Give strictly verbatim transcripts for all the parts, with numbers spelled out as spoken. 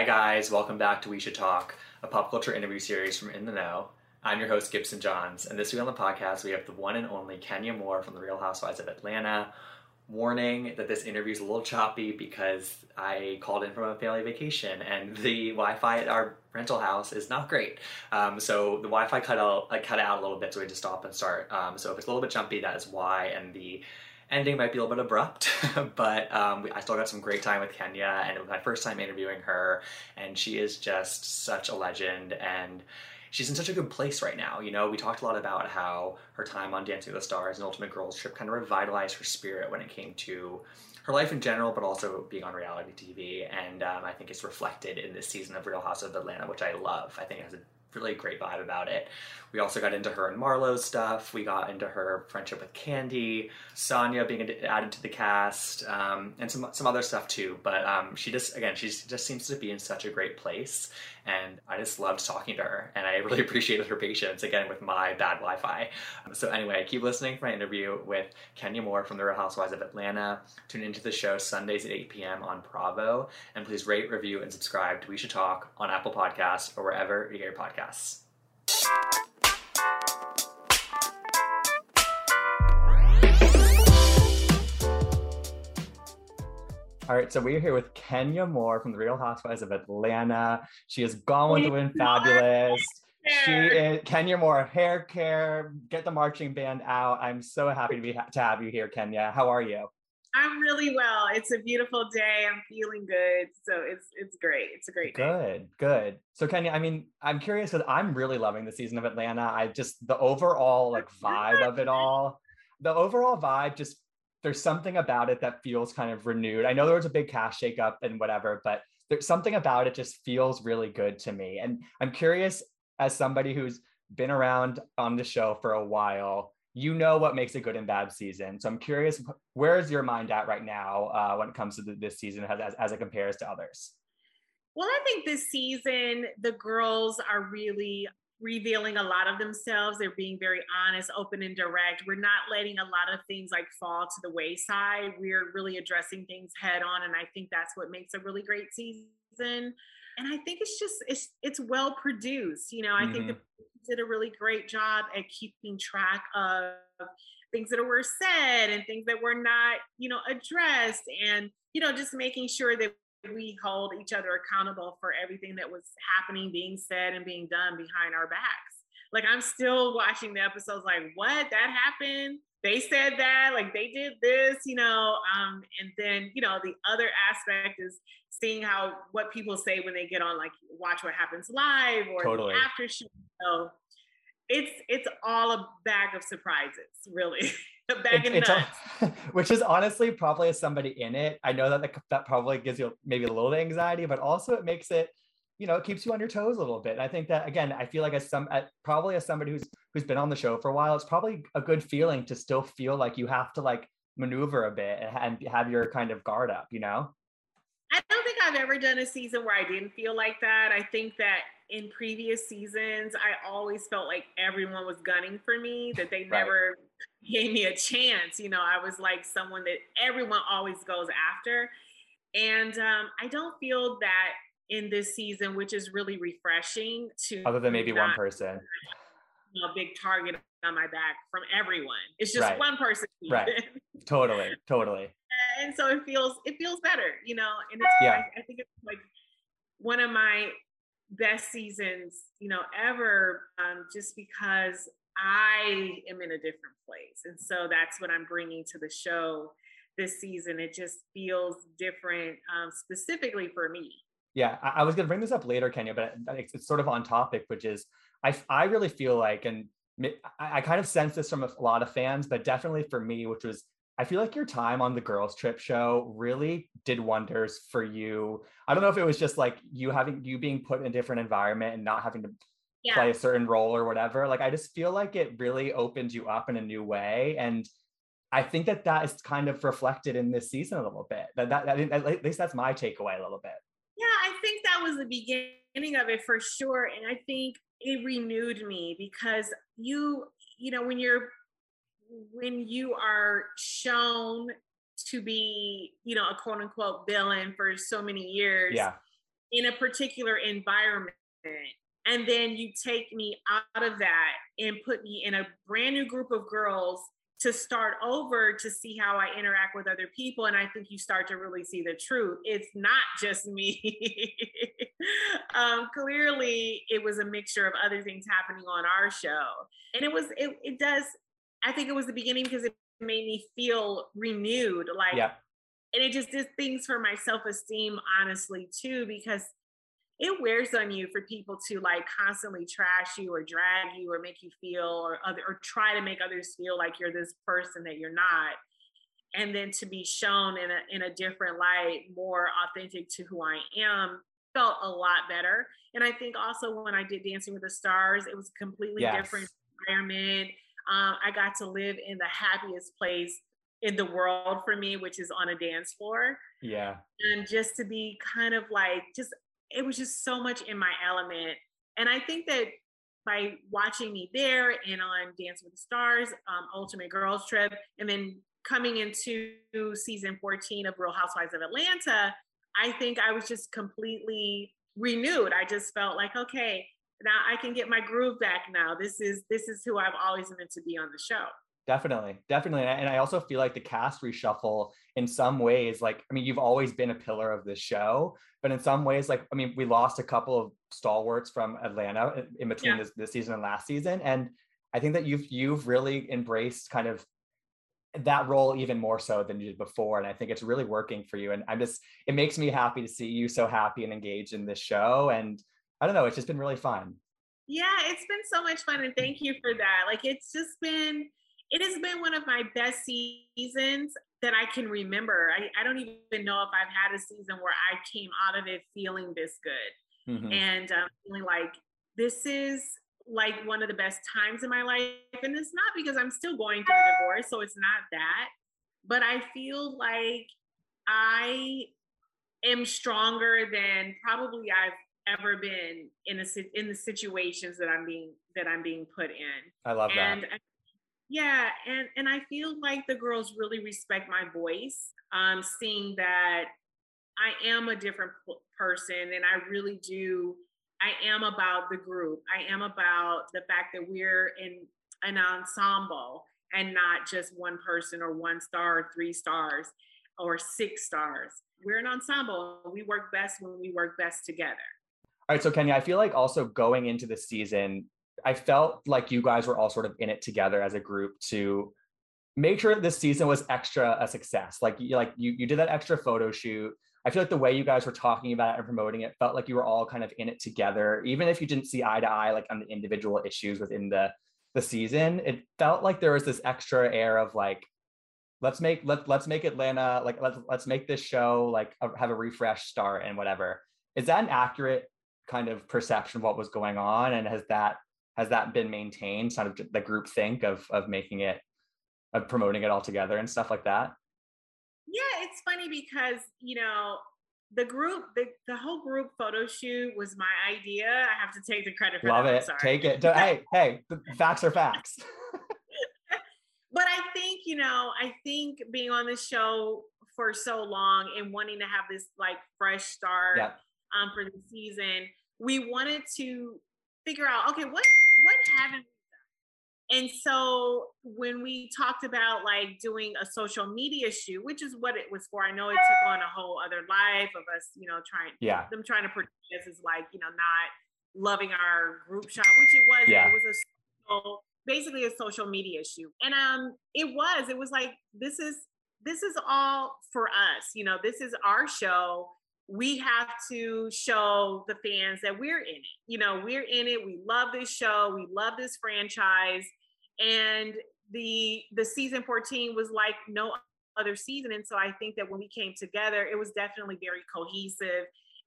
Hi guys, welcome back to We Should Talk, a pop culture interview series from In The Know. I'm your host, Gibson Johns, and this week on the podcast, we have the one and only Kenya Moore from The Real Housewives of Atlanta. Warning that this interview is a little choppy because I called in from a family vacation, and the Wi-Fi at our rental house is not great. Um, so the Wi-Fi cut out, uh, cut out a little bit, so we had to stop and start. Um, so if it's a little bit jumpy, that is why, and the ending might be a little bit abrupt, but um, we, I still got some great time with Kenya, and it was my first time interviewing her, and she is just such a legend, and she's in such a good place right now. You know, we talked a lot about how her time on Dancing with the Stars and Ultimate Girls Trip kind of revitalized her spirit when it came to her life in general, but also being on reality T V, and um, I think it's reflected in this season of Real Housewives of Atlanta, which I love. I think it has a really great vibe about it. We also got into her and Marlo's stuff. We got into her friendship with Kandi, Sanya being added to the cast, um, and some some other stuff too. But um, she just, again, she just seems to be in such a great place. And I just loved talking to her. And I really appreciated her patience, again, with my bad Wi-Fi. Um, so anyway, keep listening for my interview with Kenya Moore from The Real Housewives of Atlanta. Tune into the show Sundays at eight p.m. on Bravo. And please rate, review, and subscribe to We Should Talk on Apple Podcasts or wherever you get your podcasts. All right, so we're here with Kenya Moore from The Real Housewives of Atlanta. She is Gone with the Wind Fabulous. She is Kenya Moore, hair care, get the marching band out. I'm so happy to be to have you here, Kenya. How are you? I'm really well. It's a beautiful day. I'm feeling good. So it's it's great. It's a great day. Good, good. So Kenya, I mean, I'm curious because I'm really loving the season of Atlanta. I just, the overall like vibe of it all, the overall vibe just there's something about it that feels kind of renewed. I know there was a big cast shakeup and whatever, but there's something about it just feels really good to me. And I'm curious, as somebody who's been around on the show for a while, you know what makes a good and bad season. So I'm curious, where is your mind at right now uh, when it comes to the, this season as, as it compares to others? Well, I think this season, the girls are really revealing a lot of themselves. They're being very honest, open, and direct. We're not letting a lot of things like fall to the wayside. We're really addressing things head on. And I think that's what makes a really great season. And I think it's just, it's, it's well produced. You know, I mm-hmm. think the did a really great job at keeping track of things that were said and things that were not, you know, addressed, and, you know, just making sure that we hold each other accountable for everything that was happening, being said, and being done behind our backs. Like, I'm still watching the episodes like, what? That happened? They said that? Like, they did this, you know? Um, and then, you know, the other aspect is seeing how, what people say when they get on, like, Watch What Happens Live or totally. The after show. So it's, it's all a bag of surprises, really. A bag it, of nuts. A, which is honestly probably as somebody in it, I know that the, that probably gives you maybe a little anxiety, but also it makes it, you know, it keeps you on your toes a little bit. And I think that, again, I feel like as some, at, probably as somebody who's, who's been on the show for a while, it's probably a good feeling to still feel like you have to like maneuver a bit and, and have your kind of guard up, you know? I don't think I've ever done a season where I didn't feel like that. I think that in previous seasons, I always felt like everyone was gunning for me, that they right. never gave me a chance. You know, I was like someone that everyone always goes after. And um, I don't feel that in this season, which is really refreshing to- Other than maybe one person. You know, a big target on my back from everyone. It's just right. one person. Right, totally, totally. And so it feels, it feels better, you know, and it's, yeah. I, I think it's like one of my best seasons, you know, ever, um, just because I am in a different place. And so that's what I'm bringing to the show this season. It just feels different, um, specifically for me. Yeah. I, I was going to bring this up later, Kenya, but it's, it's sort of on topic, which is, I, I really feel like, and I, I kind of sense this from a lot of fans, but definitely for me, which was, I feel like your time on the Girls Trip show really did wonders for you. I don't know if it was just like you having, you being put in a different environment and not having to yeah. play a certain role or whatever. Like, I just feel like it really opened you up in a new way. And I think that that is kind of reflected in this season a little bit. That, that, that at least that's my takeaway a little bit. Yeah, I think that was the beginning of it for sure. And I think it renewed me because you, you know, when you're, when you are shown to be, you know, a quote unquote villain for so many years, yeah. in a particular environment. And then you take me out of that and put me in a brand new group of girls to start over, to see how I interact with other people. And I think you start to really see the truth. It's not just me. um, clearly, it was a mixture of other things happening on our show. And it was, it, it does, I think it was the beginning because it made me feel renewed. Like, yeah. And it just did things for my self-esteem, honestly, too, because it wears on you for people to like constantly trash you or drag you or make you feel or other, or try to make others feel like you're this person that you're not. And then to be shown in a, in a different light, more authentic to who I am, felt a lot better. And I think also when I did Dancing with the Stars, it was a completely yes. different environment. Um, I got to live in the happiest place in the world for me, which is on a dance floor. Yeah. And just to be kind of like, just, it was just so much in my element. And I think that by watching me there and on Dance with the Stars, um, Ultimate Girls Trip, and then coming into season fourteen of Real Housewives of Atlanta, I think I was just completely renewed. I just felt like, okay, now I can get my groove back now. This is, this is who I've always meant to be on the show. Definitely, definitely. And I also feel like the cast reshuffle in some ways, like, I mean, you've always been a pillar of this show, but in some ways, like, I mean, we lost a couple of stalwarts from Atlanta in between yeah. this, this season and last season. And I think that you've, you've really embraced kind of that role even more so than you did before. And I think it's really working for you. And I'm just, it makes me happy to see you so happy and engaged in this show. And I don't know, it's just been really fun. Yeah, it's been so much fun. And thank you for that. Like, it's just been, it has been one of my best seasons that I can remember. I, I don't even know if I've had a season where I came out of it feeling this good. Mm-hmm. And um, feeling like this is like one of the best times in my life. And it's not because I'm still going through a divorce, so it's not that. But I feel like I am stronger than probably I've ever been in a, in the situations that I'm being that I'm being put in. I love and that. I, Yeah, and, and I feel like the girls really respect my voice, um, seeing that I am a different p- person and I really do, I am about the group. I am about the fact that we're in an ensemble and not just one person or one star or three stars or six stars. We're an ensemble. We work best when we work best together. All right, so Kenya, I feel like also going into the season, I felt like you guys were all sort of in it together as a group to make sure this season was extra a success. Like, you, like you, you did that extra photo shoot. I feel like the way you guys were talking about it and promoting it felt like you were all kind of in it together. Even if you didn't see eye to eye, like on the individual issues within the, the season, it felt like there was this extra air of like, let's make, let, let's make Atlanta, like, let's, let's make this show, like a, have a refresh start and whatever. Is that an accurate kind of perception of what was going on? And has that, Has that been maintained, sort of the group think of of making it, of promoting it all together and stuff like that? Yeah, it's funny because, you know, the group, the, the whole group photo shoot was my idea. I have to take the credit for Love that. Love it. Sorry. Take it. Hey, hey, the facts are facts. But I think, you know, I think being on this show for so long and wanting to have this like fresh start yeah. um, for the season, we wanted to figure out, okay, what What haven't we done? And so when we talked about like doing a social media shoot, which is what it was for, I know it took on a whole other life of us, you know, trying, yeah. them trying to portray us as like, you know, not loving our group shot, which it was, yeah. it was a social, basically a social media shoot. And um, it was, it was like, this is, this is all for us, you know, this is our show. We have to show the fans that we're in it. You know, we're in it. We love this show. We love this franchise. And the the season fourteen was like no other season. And so I think that when we came together, it was definitely very cohesive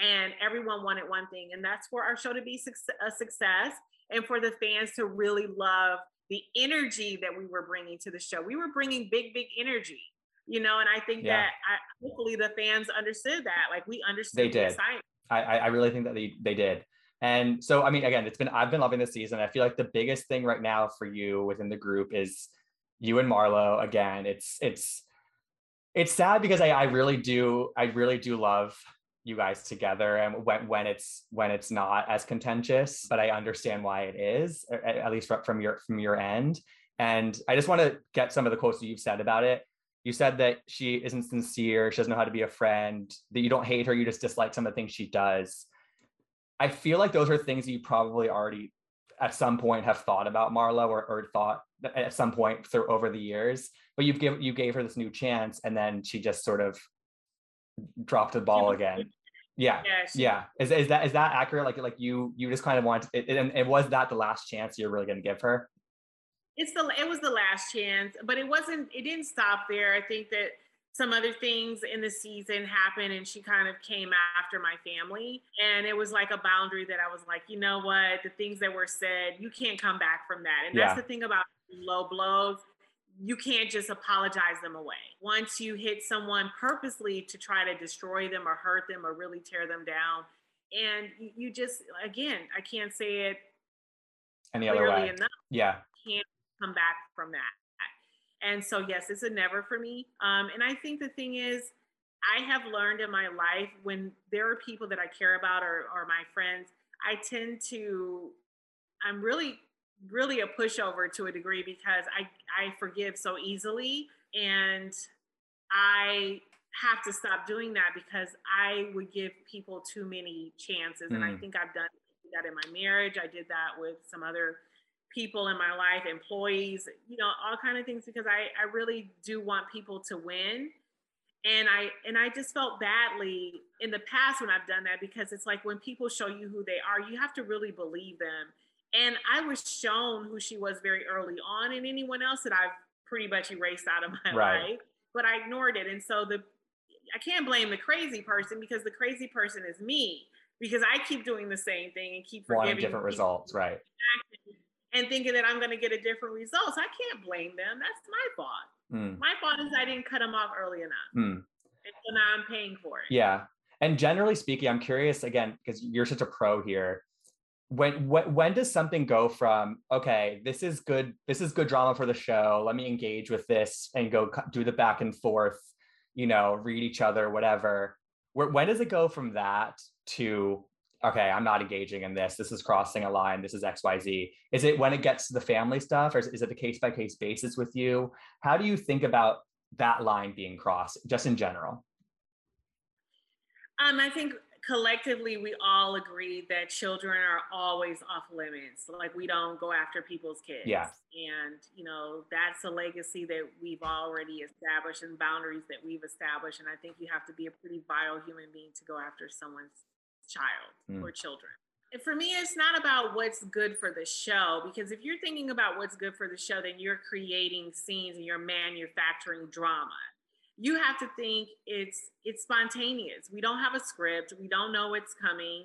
and everyone wanted one thing. And that's for our show to be a success and for the fans to really love the energy that we were bringing to the show. We were bringing big, big energy. You know, and I think yeah. that I, hopefully the fans understood that. Like we understood. They did. The science. I, I really think that they, they did. And so, I mean, again, it's been, I've been loving this season. I feel like the biggest thing right now for you within the group is you and Marlo. Again, it's, it's, it's sad because I, I really do, I really do love you guys together and when, when it's when it's not as contentious, but I understand why it is, at least from your from your end. And I just want to get some of the quotes that you've said about it. You said that she isn't sincere, she doesn't know how to be a friend, that you don't hate her, you just dislike some of the things she does. I feel like those are things that you probably already at some point have thought about Marlo, or, or thought at some point through over the years, but you've given, you gave her this new chance and then she just sort of dropped the ball again. Yeah. Yes. Yeah. Is, is that, is that accurate? Like, like you, you just kind of want it, and it was that the last chance you're really going to give her? It's the, it was the last chance, but it wasn't, it didn't stop there. I think that some other things in the season happened and she kind of came after my family. And it was like a boundary that I was like, you know what, the things that were said, you can't come back from that. And yeah. that's the thing about low blows. You can't just apologize them away. Once you hit someone purposely to try to destroy them or hurt them or really tear them down. And you just, again, I can't say it any other way. Enough. Yeah. You can't come back from that. And so, yes, it's a never for me. Um, and I think the thing is, I have learned in my life when there are people that I care about or, or my friends, I tend to, I'm really, really a pushover to a degree because I, I forgive so easily. And I have to stop doing that because I would give people too many chances. Mm. And I think I've done that in my marriage. I did that with some other people in my life, employees, you know, all kinds of things, because I, I really do want people to win. And I, and I just felt badly in the past when I've done that, because it's like when people show you who they are, you have to really believe them. And I was shown who she was very early on, and anyone else that I've pretty much erased out of my right. life, but I ignored it. And so the, I can't blame the crazy person, because the crazy person is me, because I keep doing the same thing and keep forgiving different results. Right. And thinking that I'm going to get a different result. So I can't blame them. That's my fault. Mm. My fault is I didn't cut them off early enough. Mm. And so now I'm paying for it. Yeah. And generally speaking, I'm curious again, because you're such a pro here. When, when, when does something go from, okay, this is good, this is good drama for the show, let me engage with this and go do the back and forth, you know, read each other, whatever. Where, when does it go from that to, okay, I'm not engaging in this, this is crossing a line, this is X Y Z. Is it when it gets to the family stuff, or is, is it the case by case basis with you? How do you think about that line being crossed just in general? Um, I think collectively, we all agree that children are always off limits. Like, we don't go after people's kids. Yeah. And, you know, that's a legacy that we've already established and boundaries that we've established. And I think you have to be a pretty vile human being to go after someone's child mm. or children. And for me, it's not about what's good for the show, because if you're thinking about what's good for the show, then you're creating scenes and you're manufacturing drama. You have to think it's it's spontaneous. We don't have a script. We don't know what's coming.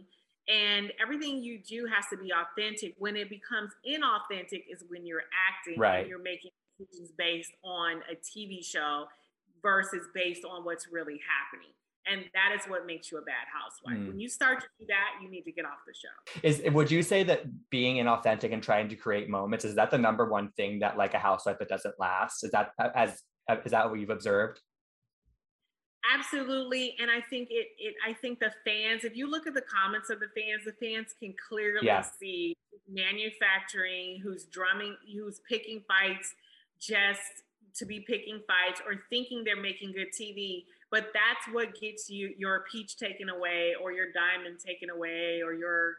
And everything you do has to be authentic. When it becomes inauthentic is when you're acting right. and you're making decisions based on a T V show versus based on what's really happening. And that is what makes you a bad housewife. Mm. When you start to do that, you need to get off the show. Is would you say that being inauthentic and trying to create moments, is that the number one thing that like a housewife that doesn't last? Is that as is that what you've observed? Absolutely. And I think it, it I think the fans, if you look at the comments of the fans, the fans can clearly yeah. see manufacturing, who's drumming, who's picking fights just to be picking fights or thinking they're making good T V. But that's what gets you your peach taken away, or your diamond taken away, or your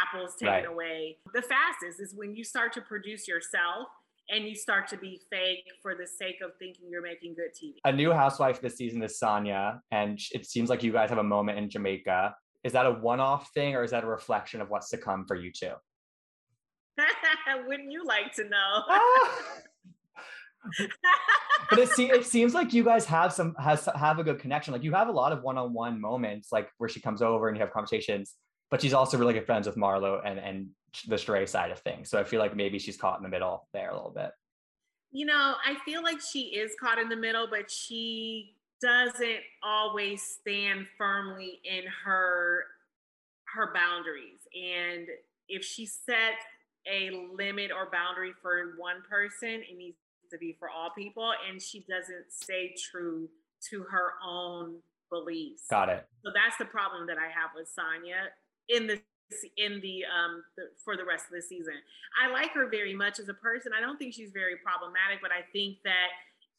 apples taken right. away. The fastest is when you start to produce yourself and you start to be fake for the sake of thinking you're making good T V. A new housewife this season is Sanya, and it seems like you guys have a moment in Jamaica. Is that a one-off thing, or is that a reflection of what's to come for you two? Wouldn't you like to know? But it, se- it seems like you guys have some has have a good connection. Like, you have a lot of one-on-one moments, like where she comes over and you have conversations, but she's also really good friends with Marlo and and the Sheree side of things. So I feel like maybe she's caught in the middle there a little bit. You know, I feel like she is caught in the middle, but she doesn't always stand firmly in her her boundaries. And if she sets a limit or boundary for one person, it needs to be for all people, and she doesn't stay true to her own beliefs. Got it. So that's the problem that I have with Sanya in the in the um the, for the rest of the season. I like her very much as a person. I don't think she's very problematic, but I think that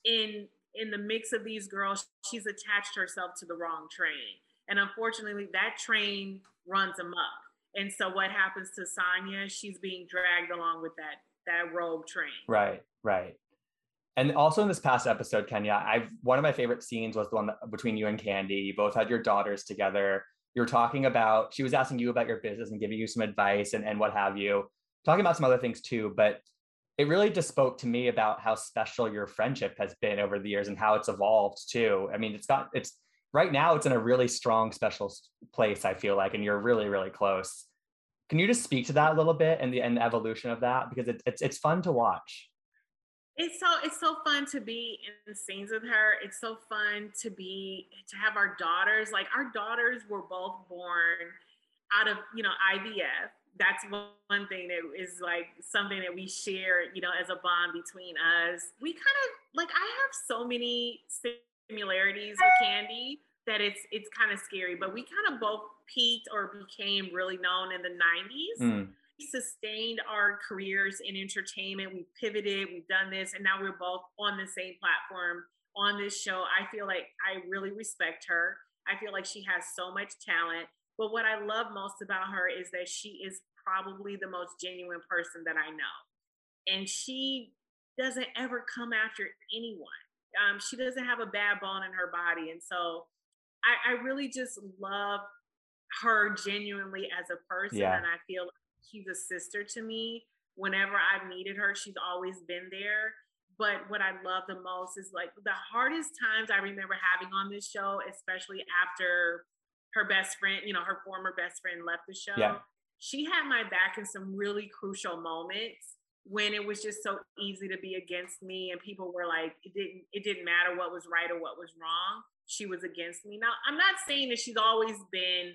in in the mix of these girls, she's attached herself to the wrong train, and unfortunately that train runs amok. And so what happens to Sanya, she's being dragged along with that that rogue train. Right, right. And also in this past episode, Kenya, I've one of my favorite scenes was the one that, between you and Kandi. You both had your daughters together. You were talking about, she was asking you about your business and giving you some advice and, and what have you. Talking about some other things too, but it really just spoke to me about how special your friendship has been over the years and how it's evolved too. I mean, it's got, it's, right now it's in a really strong, special place, I feel like, and you're really, really close. Can you just speak to that a little bit and the, and the evolution of that? Because it, it's, it's fun to watch. It's so it's so fun to be in scenes with her. It's so fun to be to have our daughters. Like, our daughters were both born out of, you know, I V F. That's one thing that is like something that we share, you know, as a bond between us. We kind of like, I have so many similarities with Kandi that it's it's kind of scary. But we kind of both peaked or became really known in the nineties. Mm. Sustained our careers in entertainment. We pivoted, we've done this, and now we're both on the same platform on this show. I feel like I really respect her. I feel like she has so much talent. But what I love most about her is that she is probably the most genuine person that I know. And she doesn't ever come after anyone. Um, she doesn't have a bad bone in her body. And so I, I really just love her genuinely as a person. Yeah. And I feel she's a sister to me. Whenever I've needed her, she's always been there. But what I love the most is, like, the hardest times I remember having on this show, especially after her best friend, you know, her former best friend left the show. Yeah. She had my back in some really crucial moments when it was just so easy to be against me. And people were like, it didn't, it didn't matter what was right or what was wrong. She was against me. Now, I'm not saying that she's always been,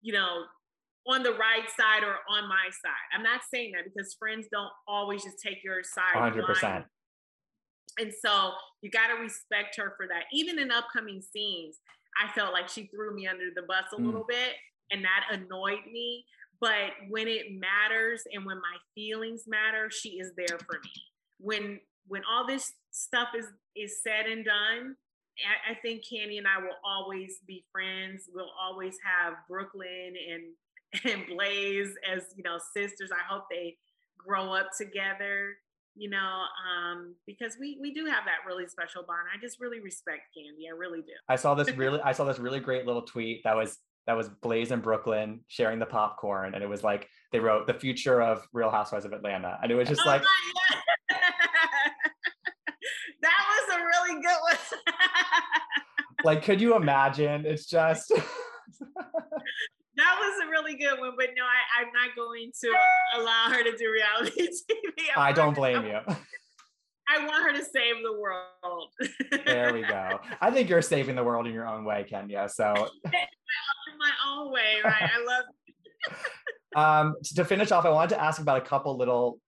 you know, on the right side or on my side. I'm not saying that, because friends don't always just take your side. one hundred percent. And so you got to respect her for that. Even in upcoming scenes, I felt like she threw me under the bus a mm. little bit, and that annoyed me. But when it matters and when my feelings matter, she is there for me. When when all this stuff is, is said and done, I, I think Kandi and I will always be friends. We'll always have Brooklyn and and Blaze as, you know, sisters. I hope they grow up together, you know, um, because we we do have that really special bond. I just really respect Kandi. I really do. I saw this really, I saw this really great little tweet that was, that was Blaze and Brooklyn sharing the popcorn. And it was like, they wrote the future of Real Housewives of Atlanta. And it was just oh like, that was a really good one. Like, could you imagine? It's just. That was a really good one, but no, I, I'm not going to allow her to do reality T V. I, I don't blame to, you. I want her to save the world. There we go. I think you're saving the world in your own way, Kenya. So in my own way, right? I love it. um, to finish off, I wanted to ask about a couple little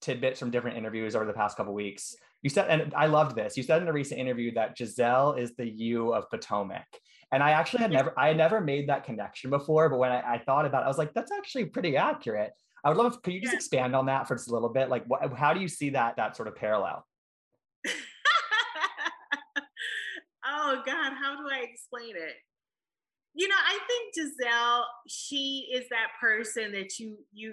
tidbits from different interviews over the past couple weeks. You said, and I loved this, you said in a recent interview that Gizelle is the you of Potomac. And I actually had never, I had never made that connection before, but when I, I thought about it, I was like, that's actually pretty accurate. I would love, if, could you just yeah. expand on that for just a little bit? Like, wh- how do you see that, that sort of parallel? Oh God, how do I explain it? You know, I think Gizelle, she is that person that you, you,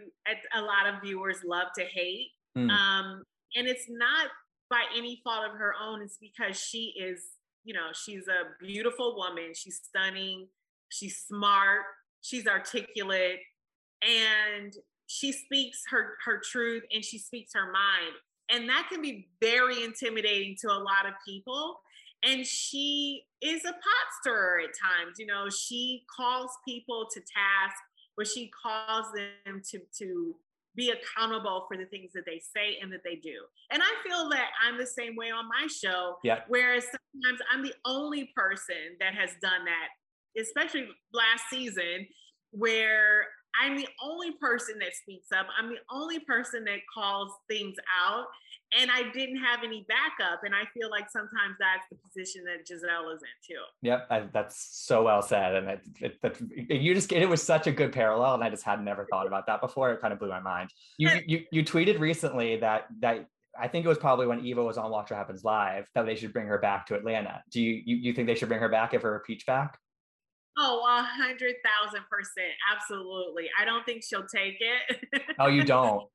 a lot of viewers love to hate. Mm. Um, and it's not by any fault of her own. It's because she is, you know, she's a beautiful woman. She's stunning. She's smart. She's articulate. And she speaks her, her truth, and she speaks her mind. And that can be very intimidating to a lot of people. And she is a pot stirrer at times. You know, she calls people to task, but she calls them to, to be accountable for the things that they say and that they do. And I feel that I'm the same way on my show. Yeah. Whereas sometimes I'm the only person that has done that, especially last season, where I'm the only person that speaks up. I'm the only person that calls things out. And I didn't have any backup. And I feel like sometimes that's the position that Gizelle is in too. Yep. I, that's so well said. And it, it, it, you just, it was such a good parallel. And I just had never thought about that before. It kind of blew my mind. You, you, you tweeted recently that, that I think it was probably when Eva was on Watch What Happens Live, that they should bring her back to Atlanta. Do you, you, you think they should bring her back, give her a peach back? Oh, a hundred thousand percent. Absolutely. I don't think she'll take it. Oh, you don't?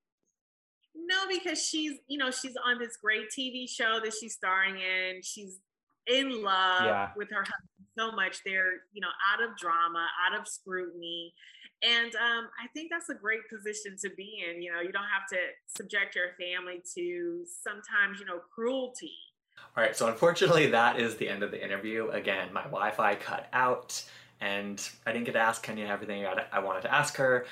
No, because she's, you know, she's on this great T V show that she's starring in. She's in love yeah. with her husband so much. They're, you know, out of drama, out of scrutiny. And um, I think that's a great position to be in. You know, you don't have to subject your family to sometimes, you know, cruelty. All right. So unfortunately, that is the end of the interview. Again, my Wi-Fi cut out. And I didn't get to ask Kenya everything I wanted to ask her.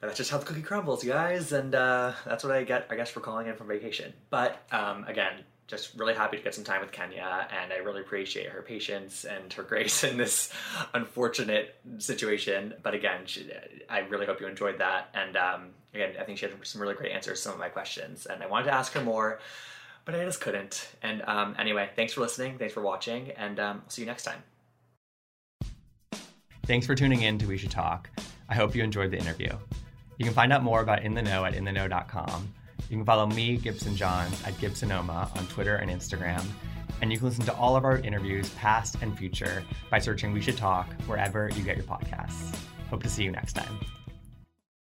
But that's just how the cookie crumbles, you guys. And uh, that's what I get, I guess, for calling in from vacation. But um, again, just really happy to get some time with Kenya. And I really appreciate her patience and her grace in this unfortunate situation. But again, she, I really hope you enjoyed that. And um, again, I think she had some really great answers to some of my questions. And I wanted to ask her more, but I just couldn't. And um, anyway, thanks for listening. Thanks for watching. And um, I'll see you next time. Thanks for tuning in to We Should Talk. I hope you enjoyed the interview. You can find out more about In The Know at in the know dot com. You can follow me, Gibson Johns, at Gibsonoma on Twitter and Instagram. And you can listen to all of our interviews, past and future, by searching We Should Talk wherever you get your podcasts. Hope to see you next time.